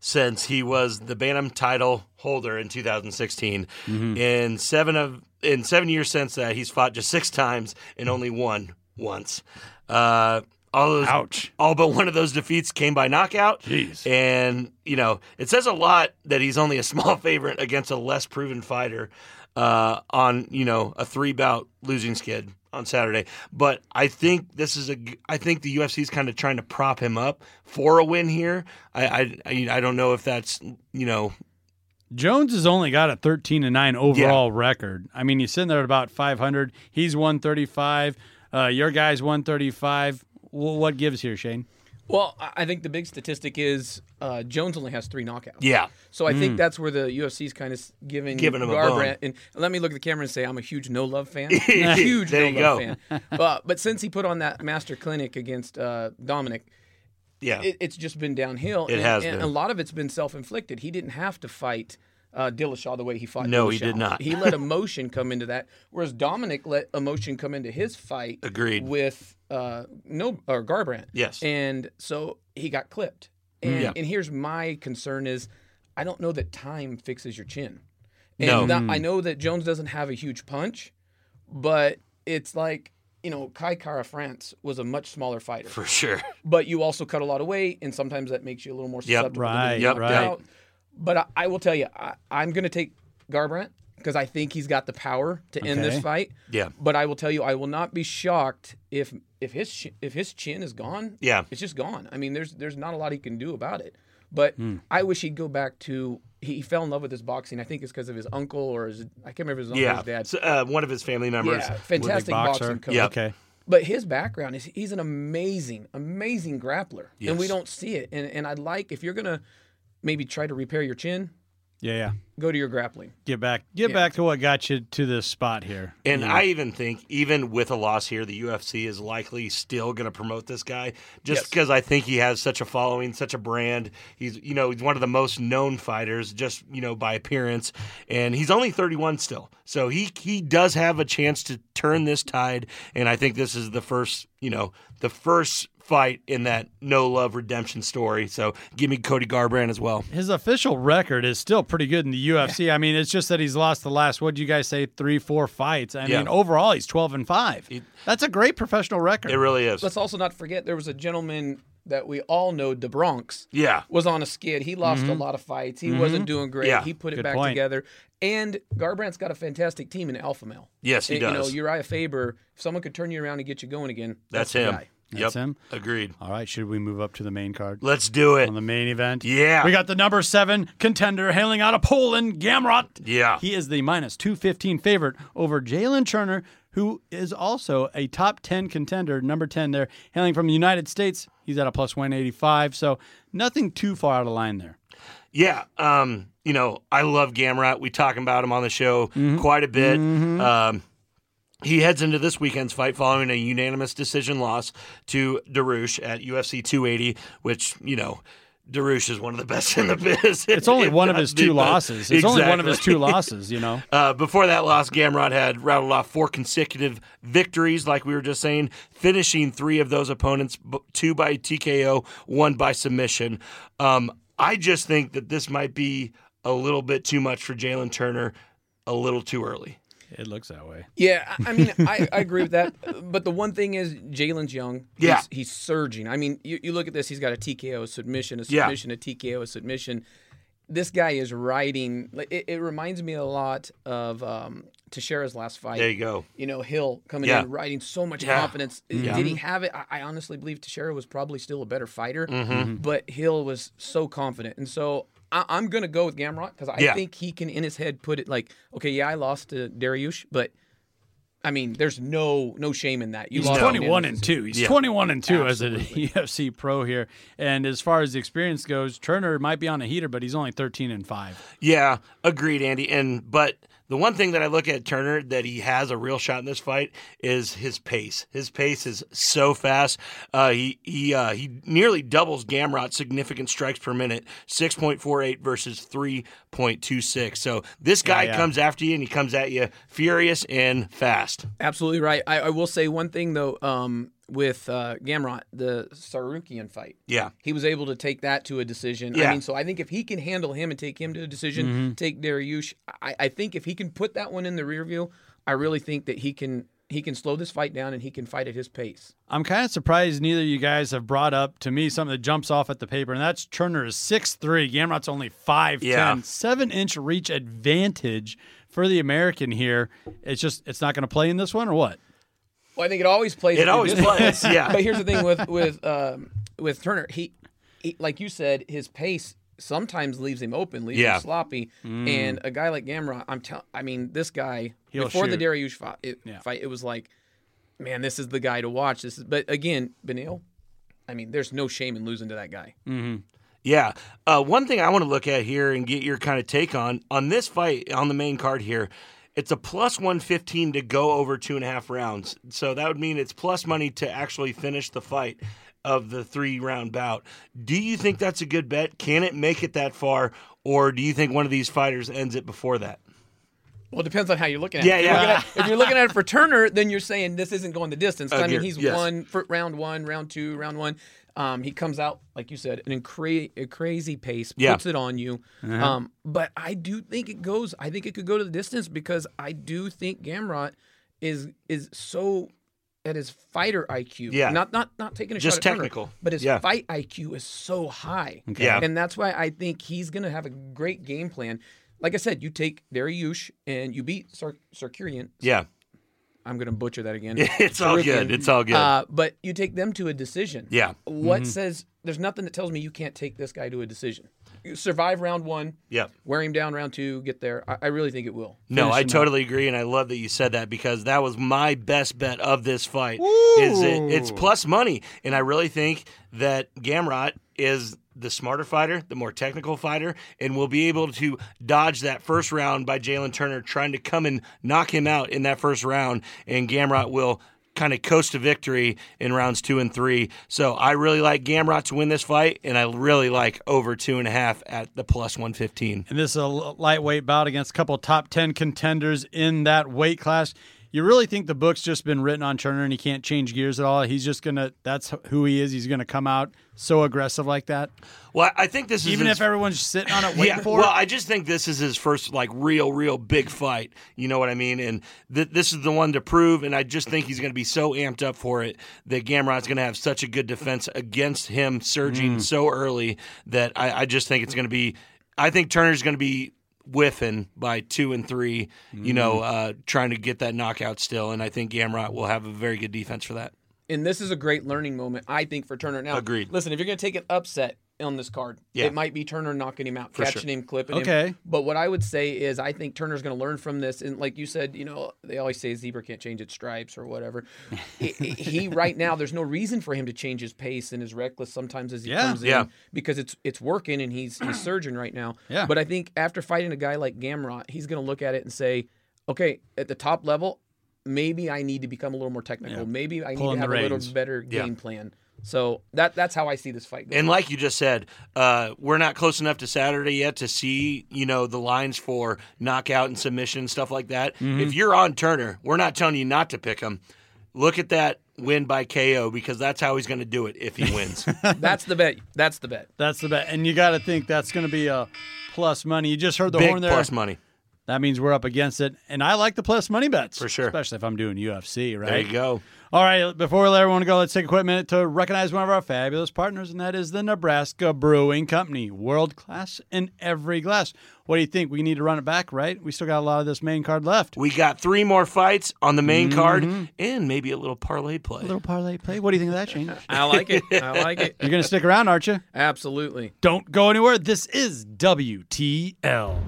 since he was the Bantam title holder in two thousand sixteen. Mm-hmm. In seven of in seven years since that, he's fought just six times and only won once. Uh, all those, Ouch. All but one of those defeats came by knockout. Jeez. And, you know, it says a lot that he's only a small favorite against a less proven fighter uh, on, you know, a three-bout losing skid on Saturday. But I think this is a I think the U F C is kind of trying to prop him up for a win here. I I I don't know if that's, you know, Jones has only got a thirteen and nine overall yeah. record. I mean, he's sitting there at about five hundred. He's one thirty-five. Uh, your guy's one thirty-five. What gives here, Shane? Well, I think the big statistic is uh, Jones only has three knockouts. Yeah. So I mm. think that's where the U F C's kind of giving, giving him Garbrandt. A and let me look at the camera and say I'm a huge no-love fan. Huge no-love fan. Uh, but since he put on that master clinic against uh, Dominic, yeah. it, it's just been downhill. It and, has and been. A lot of it's been self-inflicted. He didn't have to fight Uh, Dillashaw the way he fought No, Dillashaw. He did not. He let emotion come into that, whereas Dominic let emotion come into his fight Agreed. With uh, no or Garbrandt. Yes. And so he got clipped. And, yeah. and here's my concern is I don't know that time fixes your chin. And no. that, I know that Jones doesn't have a huge punch, but it's like, you know, Kai Kara France was a much smaller fighter. For sure. But you also cut a lot of weight, and sometimes that makes you a little more susceptible. Yep, right, to yep, right. Out. But I, I will tell you, I, I'm going to take Garbrandt because I think he's got the power to end okay. this fight. Yeah. But I will tell you, I will not be shocked if if his if his chin is gone. Yeah. It's just gone. I mean, there's there's not a lot he can do about it. But mm. I wish he'd go back to he, he fell in love with his boxing. I think it's because of his uncle or his I can't remember his uncle or yeah. his dad. So, uh, one of his family members. Yeah. Fantastic boxing coach. Yeah. Okay. But his background is he's an amazing, amazing grappler, yes. and we don't see it. And and I'd like if you're gonna. Maybe try to repair your chin. Yeah, yeah. Go to your grappling. Get back Get yeah. back to what got you to this spot here. And yeah. I even think, even with a loss here, the U F C is likely still going to promote this guy just because yes. I think he has such a following, such a brand. He's, you know, he's one of the most known fighters just, you know, by appearance. And he's only thirty-one still. So he, he does have a chance to turn this tide. And I think this is the first, you know, the first fight in that no-love redemption story. So give me Cody Garbrandt as well. His official record is still pretty good in the U F C. Yeah. I mean, it's just that he's lost the last, what do you guys say, three, four fights. I yeah. mean, overall, he's twelve and five. It, That's a great professional record. It really is. Let's also not forget there was a gentleman that we all know, DeBronx, yeah. was on a skid. He lost mm-hmm. a lot of fights. He mm-hmm. wasn't doing great. Yeah. He put it good back point. Together. And Garbrandt's got a fantastic team in Alpha Male. Yes, he and, does. You know, Uriah Faber, if someone could turn you around and get you going again, that's, that's him. The guy. That's yep. him. Agreed. All right. Should we move up to the main card? Let's do it. On the main event. Yeah. We got the number seven contender hailing out of Poland, Gamrot. Yeah. He is the minus two fifteen favorite over Jalen Turner, who is also a top ten contender, number ten there, hailing from the United States. He's at a plus one eighty-five. So nothing too far out of line there. Yeah. Um, you know, I love Gamrot. We talk about him on the show mm-hmm. quite a bit. Mm-hmm. Um, He heads into this weekend's fight following a unanimous decision loss to Dariush at U F C two eighty, which, you know, Dariush is one of the best in the biz. It's only one of his two losses. It's exactly. only one of his two losses, you know. Uh, before that loss, Gamrot had rattled off four consecutive victories, like we were just saying, finishing three of those opponents, two by T K O, one by submission. Um, I just think that this might be a little bit too much for Jalen Turner a little too early. It looks that way. Yeah, I mean, I, I agree with that. But the one thing is, Jalen's young. Yeah. He's, he's surging. I mean, you, you look at this, he's got a T K O, a submission, a submission, yeah. a T K O, a submission. This guy is riding. It, it reminds me a lot of um, Teixeira's last fight. There you go. You know, Hill coming yeah. in, riding so much yeah. confidence. Yeah. Did he have it? I, I honestly believe Teixeira was probably still a better fighter, mm-hmm. but Hill was so confident. And so I'm going to go with Gamrot because I yeah. think he can, in his head, put it like, okay, yeah, I lost to Dariush, but, I mean, there's no no shame in that. You He's twenty-one and two. He's yeah. twenty-one and two Absolutely. As a U F C pro here. And as far as the experience goes, Turner might be on a heater, but he's only thirteen and five. Yeah, agreed, Andy. And but the one thing that I look at Turner that he has a real shot in this fight is his pace. His pace is so fast. Uh, he he uh, he nearly doubles Gamrot's significant strikes per minute, six point four eight versus three point two six. So this guy yeah, yeah. comes after you, and he comes at you furious and fast. Absolutely right. I, I will say one thing, though. Um, with uh, Gamrot, the Sarukian fight. Yeah. He was able to take that to a decision. Yeah. I mean, so I think if he can handle him and take him to a decision, mm-hmm. take Dariush, I, I think if he can put that one in the rear view, I really think that he can he can slow this fight down and he can fight at his pace. I'm kind of surprised neither of you guys have brought up, to me, something that jumps off at the paper, and that's Turner is six three. Gamrot's only five ten. Yeah. seven-inch reach advantage for the American here. It's just it's not going to play in this one or what? Well, I think it always plays. It always plays, yeah. But here's the thing with with um, with Turner. He, he, like you said, his pace sometimes leaves him open, leaves yeah. him sloppy. Mm. And a guy like Gamrot, I'm tell, I mean, this guy He'll before shoot. the Dariush fight, it, yeah. fight, it was like, man, this is the guy to watch. This is, but again, Benil, I mean, there's no shame in losing to that guy. Mm-hmm. Yeah. Uh, one thing I want to look at here and get your kind of take on on this fight on the main card here. It's a plus one fifteen to go over two and a half rounds. So that would mean it's plus money to actually finish the fight of the three-round bout. Do you think that's a good bet? Can it make it that far, or do you think one of these fighters ends it before that? Well, it depends on how you're looking at yeah, it. If yeah, yeah. If you're looking at it for Turner, then you're saying this isn't going the distance. I mean, he's yes. won for round one, round two, round one. Um, he comes out, like you said, an incra- a crazy pace, puts yeah. it on you. Uh-huh. Um, but I do think it goes – I think it could go to the distance because I do think Gamrot is is so at his fighter I Q. Yeah. Not not not taking a Just shot at technical. Turner, but his yeah. fight I Q is so high. Okay. Yeah. And that's why I think he's going to have a great game plan. Like I said, you take Dariush and you beat Sarkurian. Yeah. I'm going to butcher that again. It's Terrific. all good. It's all good. Uh, but you take them to a decision. Yeah. What mm-hmm. says – there's nothing that tells me you can't take this guy to a decision. You survive round one. Yeah. Wear him down round two. Get there. I, I really think it will. No, Finish I totally out. agree, and I love that you said that because that was my best bet of this fight. Ooh. Is it, It's plus money, and I really think that Gamrot is – the smarter fighter, the more technical fighter, and will be able to dodge that first round by Jalen Turner trying to come and knock him out in that first round, and Gamrot will kind of coast to victory in rounds two and three. So I really like Gamrot to win this fight, and I really like over two and a half at the plus one fifteen. And this is a lightweight bout against a couple of top ten contenders in that weight class. You really think the book's just been written on Turner and he can't change gears at all? He's just going to – that's who he is. He's going to come out so aggressive like that? Well, I think this is – Even his... if everyone's sitting on it waiting yeah, for well, it? Well, I just think this is his first, like, real, real big fight. You know what I mean? And th- this is the one to prove, and I just think he's going to be so amped up for it that Gamrot's going to have such a good defense against him surging mm. so early that I, I just think it's going to be – I think Turner's going to be – whiffing by two and three, you know, uh, trying to get that knockout still. And I think Gamrot will have a very good defense for that. And this is a great learning moment, I think, for Turner. Now, agreed. Listen, if you're going to take an upset on this card, yeah. it might be Turner knocking him out, for catching sure. him, clipping okay. him. But what I would say is I think Turner's going to learn from this. And like you said, you know, they always say zebra can't change its stripes or whatever. he, he right now, there's no reason for him to change his pace and his reckless sometimes as he yeah. comes in yeah. because it's it's working and he's, he's surging right now. Yeah. But I think after fighting a guy like Gamrot, he's going to look at it and say, okay, at the top level, maybe I need to become a little more technical. Yeah. Maybe I Pulling need to have a little better yeah. game plan. So that that's how I see this fight going. And like you just said, uh, we're not close enough to Saturday yet to see, you know, the lines for knockout and submission, stuff like that. Mm-hmm. If you're on Turner, we're not telling you not to pick him. Look at that win by K O because that's how he's going to do it if he wins. That's the bet. That's the bet. That's the bet. And you got to think that's going to be a plus money. You just heard the Big horn there. Plus money. That means we're up against it, and I like the plus money bets. For sure. Especially if I'm doing U F C, right? There you go. All right, before we let everyone go, let's take a quick minute to recognize one of our fabulous partners, and that is the Nebraska Brewing Company. World class in every glass. What do you think? We need to run it back, right? We still got a lot of this main card left. We got three more fights on the main mm-hmm. card, and maybe a little parlay play. A little parlay play? What do you think of that, Shane? I like it. I like it. You're going to stick around, aren't you? Absolutely. Don't go anywhere. This is W T L.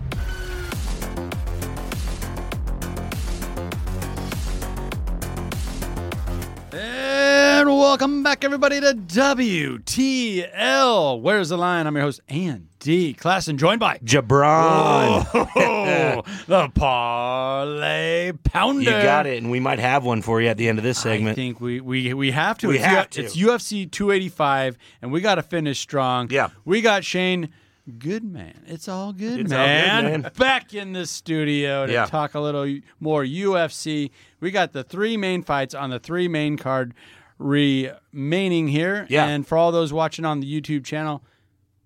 And welcome back, everybody, to W T L. Where's the Line? I'm your host, Andy Class, and joined by Gibran, oh, the Parlay Pounder. You got it, and we might have one for you at the end of this segment. I think we we, we have to. We it's have U- to. It's U F C two eighty-five, and we got to finish strong. Yeah. We got Shane Goodman. It's all good, it's man. All good, man. Back in the studio to yeah. talk a little more U F C. We got the three main fights on the three main card remaining here. Yeah. And for all those watching on the YouTube channel,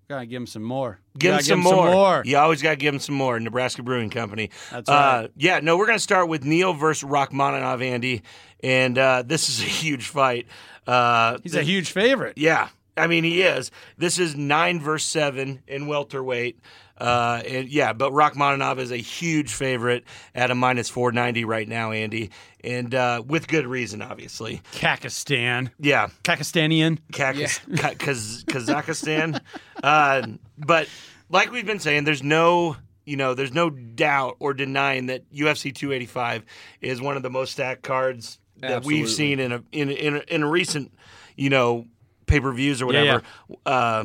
gotta give them some more. Give them some, give them more. some more. You always gotta give them some more. Nebraska Brewing Company. That's right. Uh, yeah, no, we're gonna start with Neil versus Rachmaninoff, Andy, and uh, this is a huge fight. Uh, He's the, a huge favorite. Yeah, I mean he is. This is nine versus seven in welterweight. Uh, and yeah, but Rachmaninoff is a huge favorite at a minus four ninety right now, Andy, and uh, with good reason, obviously. Kakistan, yeah, Kakistanian, Kakis, yeah. Ka- Kaz- Kazakhstan. uh, but like we've been saying, there's no, you know, there's no doubt or denying that U F C two eighty-five is one of the most stacked cards that Absolutely. we've seen in a in in a, in a recent, you know, pay per views or whatever. Yeah, yeah. Uh,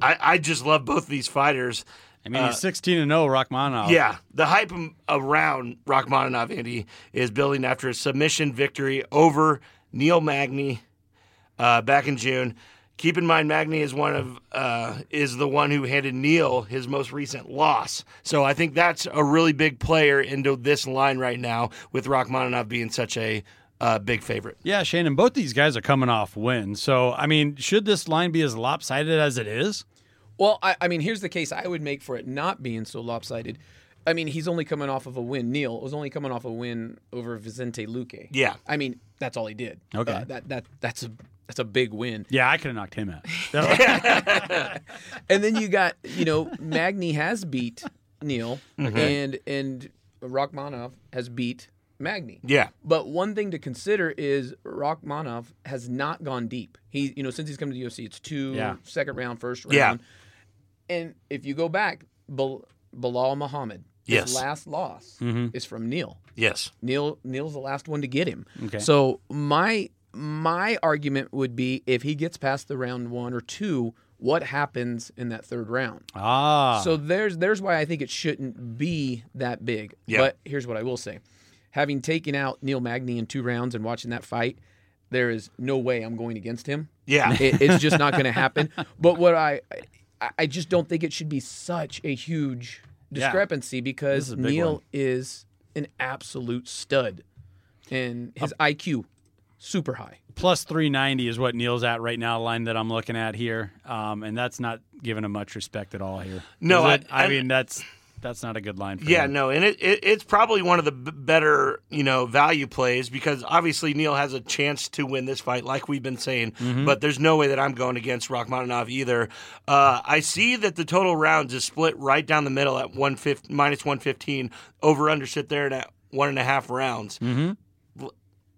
I I just love both of these fighters. I mean, he's sixteen and oh, Rachmaninoff. Yeah. The hype around Rachmaninoff, Andy, is building after his submission victory over Neil Magny uh, back in June. Keep in mind, Magny is one of uh, is the one who handed Neil his most recent loss. So I think that's a really big player into this line right now, with Rachmaninoff being such a uh, big favorite. Yeah, Shannon, both these guys are coming off wins. So, I mean, should this line be as lopsided as it is? Well, I, I mean, here's the case I would make for it not being so lopsided. I mean, he's only coming off of a win. Neil was only coming off a win over Vicente Luque. Yeah. I mean, that's all he did. Okay. Uh, that that that's a that's a big win. Yeah, I could have knocked him out. And then you got, you know, Magny has beat Neil, mm-hmm. and and Rachmaninoff has beat Magny. Yeah. But one thing to consider is Rachmaninoff has not gone deep. He, you know, since he's come to the U F C, it's two yeah. second round, first round. Yeah. And if you go back, Bil- Bilal Muhammad, yes. his last loss mm-hmm. is from Neil. Yes. Neil Neil's the last one to get him. Okay. So my my argument would be, if he gets past the round one or two, what happens in that third round? Ah. So there's there's why I think it shouldn't be that big. Yeah. But here's what I will say. Having taken out Neil Magny in two rounds and watching that fight, there is no way I'm going against him. Yeah. it, it's just not going to happen. But what I... I just don't think it should be such a huge discrepancy yeah. because is Neil one. is an absolute stud, and his uh, I Q super high. Plus three ninety is what Neil's at right now, line that I'm looking at here, um, and that's not giving him much respect at all here. No, I, I, I mean that's that's not a good line for yeah, him. no, and it, it it's probably one of the better, you know, value plays, because obviously Neil has a chance to win this fight, like we've been saying, mm-hmm. but there's no way that I'm going against Rachmaninoff either. Uh, I see that the total rounds is split right down the middle at minus one fifteen, over-under sit there at one and a half rounds. Mm-hmm.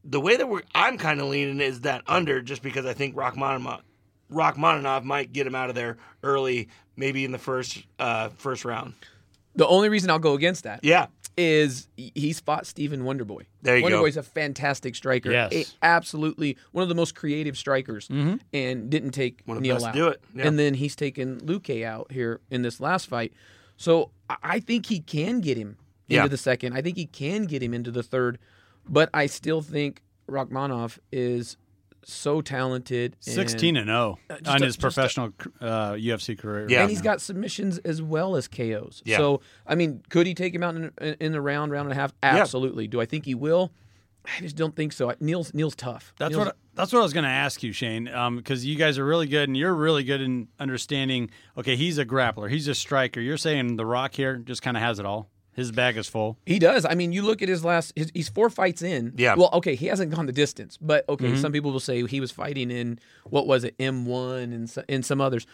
The way that we're, I'm kind of leaning is that under, just because I think Rachmaninoff, Rachmaninoff might get him out of there early, maybe in the first uh, first round. The only reason I'll go against that yeah. is he's fought Stephen Wonderboy. There you Wonderboy's go. Wonderboy's a fantastic striker. Yes. A, absolutely one of the most creative strikers, mm-hmm. and didn't take one of Neil best out. Do it. Yeah. And then he's taken Luque out here in this last fight. So I think he can get him into yeah. the second. I think he can get him into the third. But I still think Rachmaninoff is so talented. sixteen and oh and on a, his professional a, uh, U F C career. Yeah. And he's got submissions as well as K Os. Yeah. So, I mean, could he take him out in, in the round, round and a half? Absolutely. Yeah. Do I think he will? I just don't think so. Neil's Neil's tough. That's Neil's, what I, that's what I was going to ask you, Shane, because um, you guys are really good, and you're really good in understanding, okay, he's a grappler, he's a striker. You're saying The Rock here just kind of has it all. His bag is full. He does. I mean, you look at his last his, – he's four fights in. Yeah. Well, okay, he hasn't gone the distance. But, okay, mm-hmm. some people will say he was fighting in, what was it, M one and, so, and some others.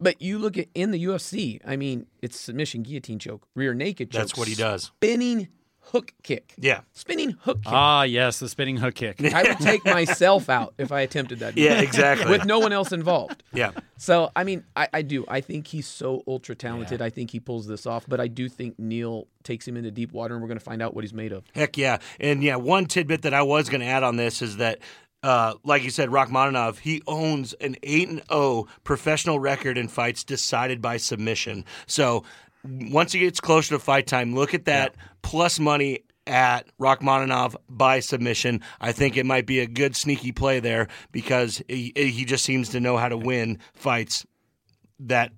But you look at in the U F C, I mean, it's submission, guillotine choke, rear naked choke. That's what he does. Spinning hook kick. Yeah. Spinning hook kick. Ah, yes, the spinning hook kick. I would take myself out if I attempted that. Yeah, exactly. With no one else involved. Yeah. So, I mean, I, I do. I think he's so ultra-talented. Yeah. I think he pulls this off. But I do think Neil takes him into deep water, and we're going to find out what he's made of. Heck, yeah. And, yeah, one tidbit that I was going to add on this is that, uh, like you said, Rachmaninoff, he owns an eight and oh professional record in fights decided by submission. So, once he gets closer to fight time, look at that yeah. plus money at Rachmaninoff by submission. I think it might be a good sneaky play there, because he, he just seems to know how to win fights that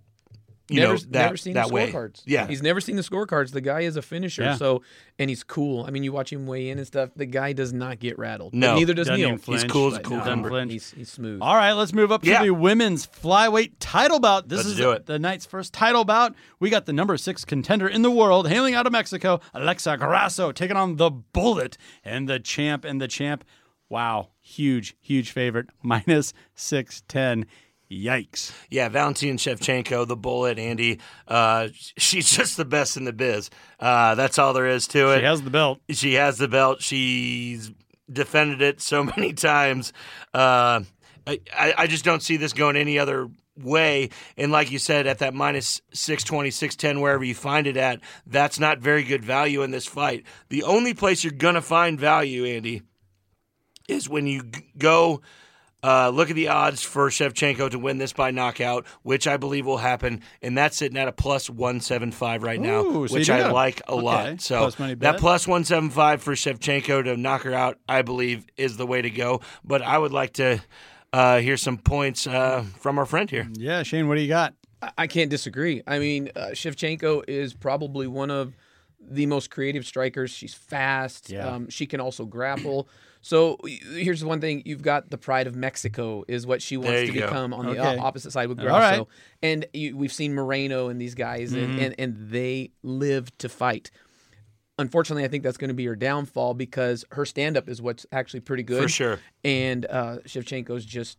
you never, know that never seen that the way. Scorecards. Yeah, he's never seen the scorecards. The guy is a finisher, yeah. so and he's cool. I mean, you watch him weigh in and stuff. The guy does not get rattled. No, but neither does Neil. He's cool as a cool cucumber. He's, he's smooth. All right, let's move up to yeah. the women's flyweight title bout. This let's is the, the night's first title bout. We got the number six contender in the world, hailing out of Mexico, Alexa Grasso, taking on the Bullet and the champ and the champ. Wow, huge, huge favorite, minus six ten. Yikes. Yeah, Valentina Shevchenko, the Bullet, Andy, uh, she's just the best in the biz. Uh, that's all there is to it. She has the belt. She has the belt. She's defended it so many times. Uh, I, I just don't see this going any other way. And like you said, at that minus six twenty, six ten, wherever you find it at, that's not very good value in this fight. The only place you're going to find value, Andy, is when you go uh, look at the odds for Shevchenko to win this by knockout, which I believe will happen, and that's sitting at a plus one seventy-five right now, Ooh, so which I know. like a okay. lot. So plus that plus one seventy-five for Shevchenko to knock her out, I believe, is the way to go. But I would like to uh, hear some points uh, from our friend here. Yeah, Shane, what do you got? I can't disagree. I mean, uh, Shevchenko is probably one of the most creative strikers. She's fast. Yeah. Um, she can also grapple. So here's one thing. You've got the pride of Mexico is what she wants to become go. on okay. the uh, opposite side with Grasso. Right. And you, we've seen Moreno and these guys, mm-hmm. and, and, and they live to fight. Unfortunately, I think that's going to be her downfall because her stand-up is what's actually pretty good. For sure. And uh, Shevchenko's just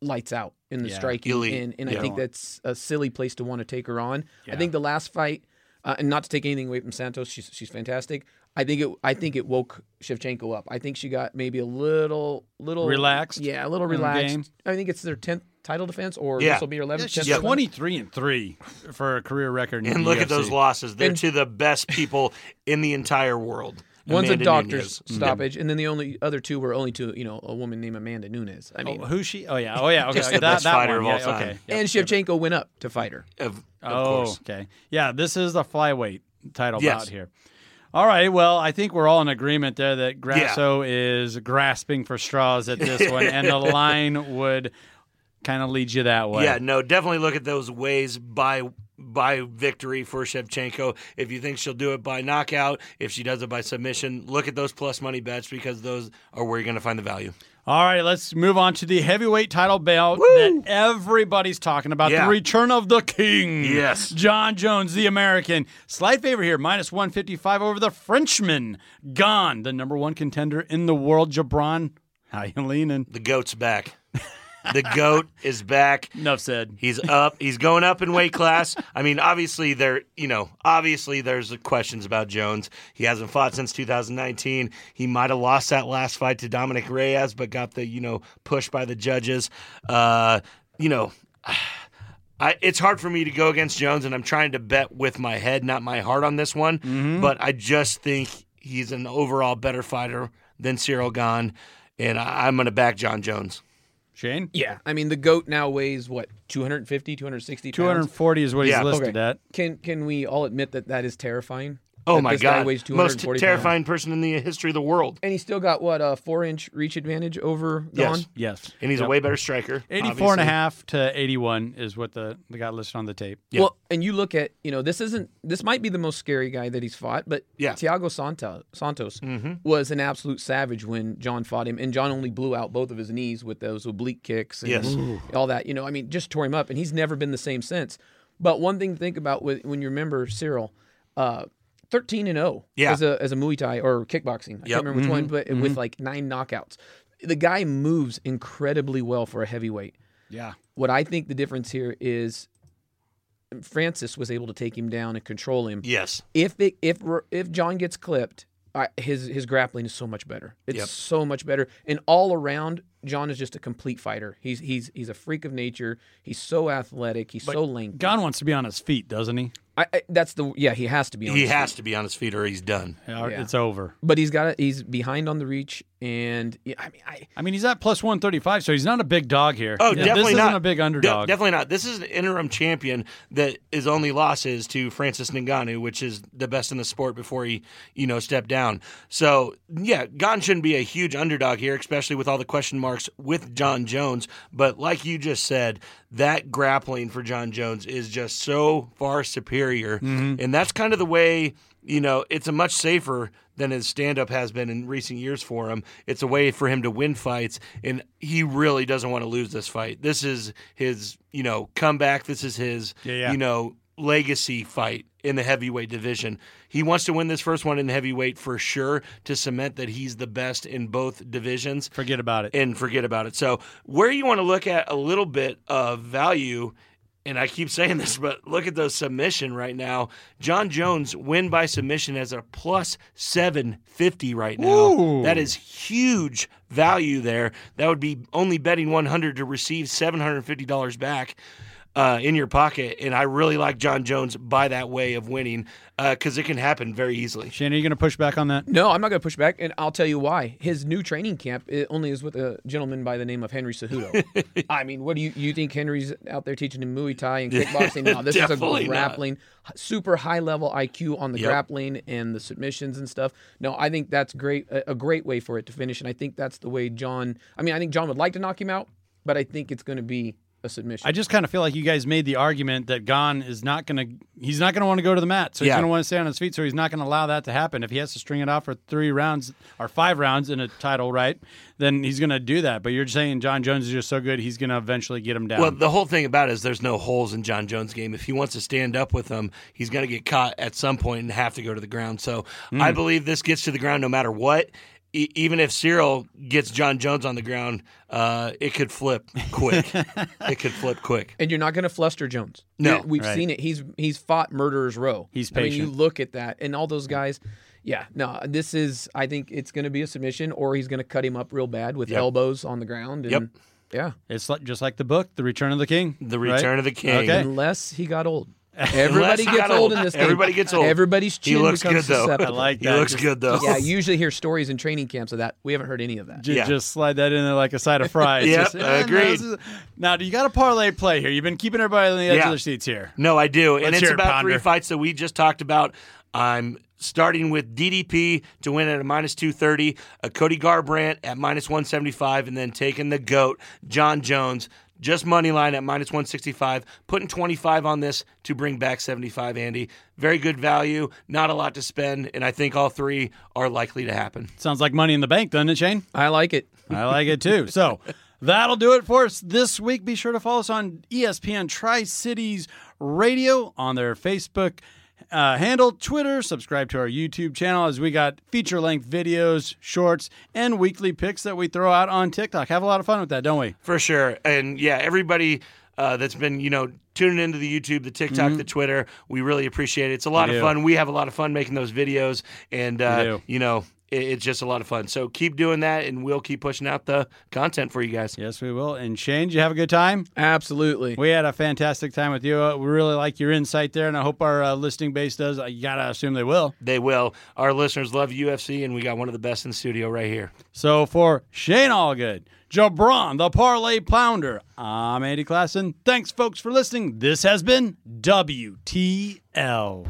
lights out in the yeah. striking. Elite. And, and yeah. I think that's a silly place to want to take her on. Yeah. I think the last fight, uh, and not to take anything away from Santos, she's she's fantastic. I think it. I think it woke Shevchenko up. I think she got maybe a little, little relaxed. Yeah, a little relaxed. I think it's their tenth title defense, or yeah. this will be her eleventh. She's twenty-three and three for a career record. And look U F C. At those losses. They're and, to the best people in the entire world. One's Amanda a doctor's Nunez. Stoppage, yeah. and then the only other two were only to you know a woman named Amanda Nunes. I mean, oh, who's she? Oh yeah, oh yeah, okay. Just the that, best that fighter one. Of all yeah, time. Okay. Yep. And Shevchenko went up to fight her. Of, of oh, course. Okay. Yeah, this is the flyweight title yes. bout here. All right, well, I think we're all in agreement there that Grasso yeah. is grasping for straws at this one, and the line would kind of lead you that way. Yeah, no, definitely look at those ways by by victory for Shevchenko. If you think she'll do it by knockout, if she does it by submission, look at those plus money bets because those are where you're going to find the value. All right, let's move on to the heavyweight title bout that everybody's talking about. Yeah. The return of the king. Yes. John Jones, the American. Slight favor here, minus one fifty-five over the Frenchman. Gone, the number one contender in the world, Gibran. How you leaning? The GOAT's back. The GOAT is back. Enough said. He's up. He's going up in weight class. I mean, obviously there, you know, obviously there's questions about Jones. He hasn't fought since two thousand nineteen. He might have lost that last fight to Dominic Reyes, but got the, you know, push by the judges. Uh, you know, I, it's hard for me to go against Jones, and I'm trying to bet with my head, not my heart on this one. Mm-hmm. But I just think he's an overall better fighter than Ciryl Gane, and I, I'm going to back John Jones. Shane? Yeah. I mean, the GOAT now weighs, what, two fifty, two sixty pounds? two forty is what yeah. he's listed okay. at. Can can we all admit that that is terrifying? Oh, that my this God. Guy weighs two forty Most terrifying pounds. Person in the history of the world. And he's still got, what, a four-inch reach advantage over Gane? Yes. yes. And he's yep. a way better striker, eighty-four obviously. And a half to eighty-one is what the, the guy listed on the tape. Yep. Well, and you look at, you know, this isn't, this might be the most scary guy that he's fought, but yeah. Thiago Santa, Santos mm-hmm. was an absolute savage when John fought him, and John only blew out both of his knees with those oblique kicks and yes. all that. You know, I mean, just tore him up, and he's never been the same since. But one thing to think about with, when you remember Ciryl, uh, Thirteen and zero yeah. as a as a Muay Thai or kickboxing. I yep. can't remember which mm-hmm. one, but mm-hmm. with like nine knockouts, the guy moves incredibly well for a heavyweight. Yeah. What I think the difference here is, Francis was able to take him down and control him. Yes. If it, if if John gets clipped, uh, his his grappling is so much better. It's yep. so much better, and all around, John is just a complete fighter. He's he's he's a freak of nature. He's so athletic. He's but so lanky. Gane wants to be on his feet, doesn't he? I, I, that's the yeah. He has to be. on He his has feet. to be on his feet, or he's done. Yeah, yeah. It's over. But he's got. He's behind on the reach, and yeah, I mean, I, I mean, he's at plus one thirty five, so he's not a big dog here. Oh, yeah, definitely this not isn't a big underdog. De- definitely not. This is an interim champion that his only loss is to Francis Ngannou, which is the best in the sport before he, you know, stepped down. So yeah, Gon shouldn't be a huge underdog here, especially with all the question marks with John Jones. But like you just said, that grappling for John Jones is just so far superior. Mm-hmm. And that's kind of the way, you know, it's a much safer than his stand-up has been in recent years for him. It's a way for him to win fights, and he really doesn't want to lose this fight. This is his, you know, comeback. This is his, yeah, yeah. you know, legacy fight in the heavyweight division. He wants to win this first one in heavyweight for sure to cement that he's the best in both divisions. Forget about it. And forget about it. So where you want to look at a little bit of value, and I keep saying this, but look at the submission right now. John Jones win by submission as a plus seven fifty right now. Ooh. That is huge value there. That would be only betting one hundred to receive seven hundred fifty dollars back uh, in your pocket. And I really like John Jones by that way of winning because uh, it can happen very easily. Shane, are you going to push back on that? No, I'm not going to push back, and I'll tell you why. His new training camp it only is with a gentleman by the name of Henry Cejudo. I mean, what do you you think Henry's out there teaching him Muay Thai and kickboxing? No, this is a grappling, not. super high-level I Q on the yep. grappling and the submissions and stuff. No, I think that's great, a, a great way for it to finish, and I think that's the way John – I mean, I think John would like to knock him out, but I think it's going to be – a submission. I just kind of feel like you guys made the argument that Gon is not going to, he's not going to want to go to the mat. So he's yeah. going to want to stay on his feet. So he's not going to allow that to happen. If he has to string it out for three rounds or five rounds in a title, right, then he's going to do that. But you're saying John Jones is just so good, he's going to eventually get him down. Well, the whole thing about it is there's no holes in John Jones' game. If he wants to stand up with him, he's going to get caught at some point and have to go to the ground. So mm. I believe this gets to the ground no matter what. Even if Cyril gets John Jones on the ground, uh, it could flip quick. It could flip quick. And you're not going to fluster Jones. No. We've right. seen it. He's he's fought Murderer's Row. He's patient. I mean, you look at that, and all those guys, yeah. No, this is, I think it's going to be a submission, or he's going to cut him up real bad with yep. elbows on the ground. And, yep. yeah. It's like, just like the book, The Return of the King. The Return right? of the King. Okay. Unless he got old. Everybody gets old in this game. Everybody gets old. Everybody's chin becomes susceptible. He looks good, though. I like that. He looks good, though. Yeah, I usually hear stories in training camps of that. We haven't heard any of that. Just, yeah. just slide that in there like a side of fries. Yep, just, eh, agreed. No, now, do you got a parlay play here? You've been keeping everybody on the edge yeah. of their seats here. No, I do. Let's and it's about Ponder. three fights that we just talked about. I'm starting with D D P to win at a minus two thirty, a Cody Garbrandt at minus one seventy-five, and then taking the GOAT, John Jones. Just money line at minus one sixty-five, putting twenty-five on this to bring back seventy-five, Andy. Very good value, not a lot to spend, and I think all three are likely to happen. Sounds like money in the bank, doesn't it, Shane? I like it. I like it, too. So that'll do it for us this week. Be sure to follow us on E S P N Tri-Cities Radio on their Facebook Uh, handle, Twitter, subscribe to our YouTube channel as we got feature-length videos, shorts, and weekly picks that we throw out on TikTok. Have a lot of fun with that, don't we? For sure. And, yeah, everybody uh, that's been, you know, tuning into the YouTube, the TikTok, mm-hmm. the Twitter, we really appreciate it. It's a lot we of do. fun. We have a lot of fun making those videos, and, uh, you know, it, it's just a lot of fun. So keep doing that, and we'll keep pushing out the content for you guys. Yes, we will. And, Shane, did you have a good time? Absolutely. We had a fantastic time with you. We really like your insight there, and I hope our uh, listening base does. I got to assume they will. They will. Our listeners love U F C, and we got one of the best in the studio right here. So for Shane Allgood, Gibran, the Parlay Pounder, I'm Andy Classen. Thanks, folks, for listening. This has been W T L.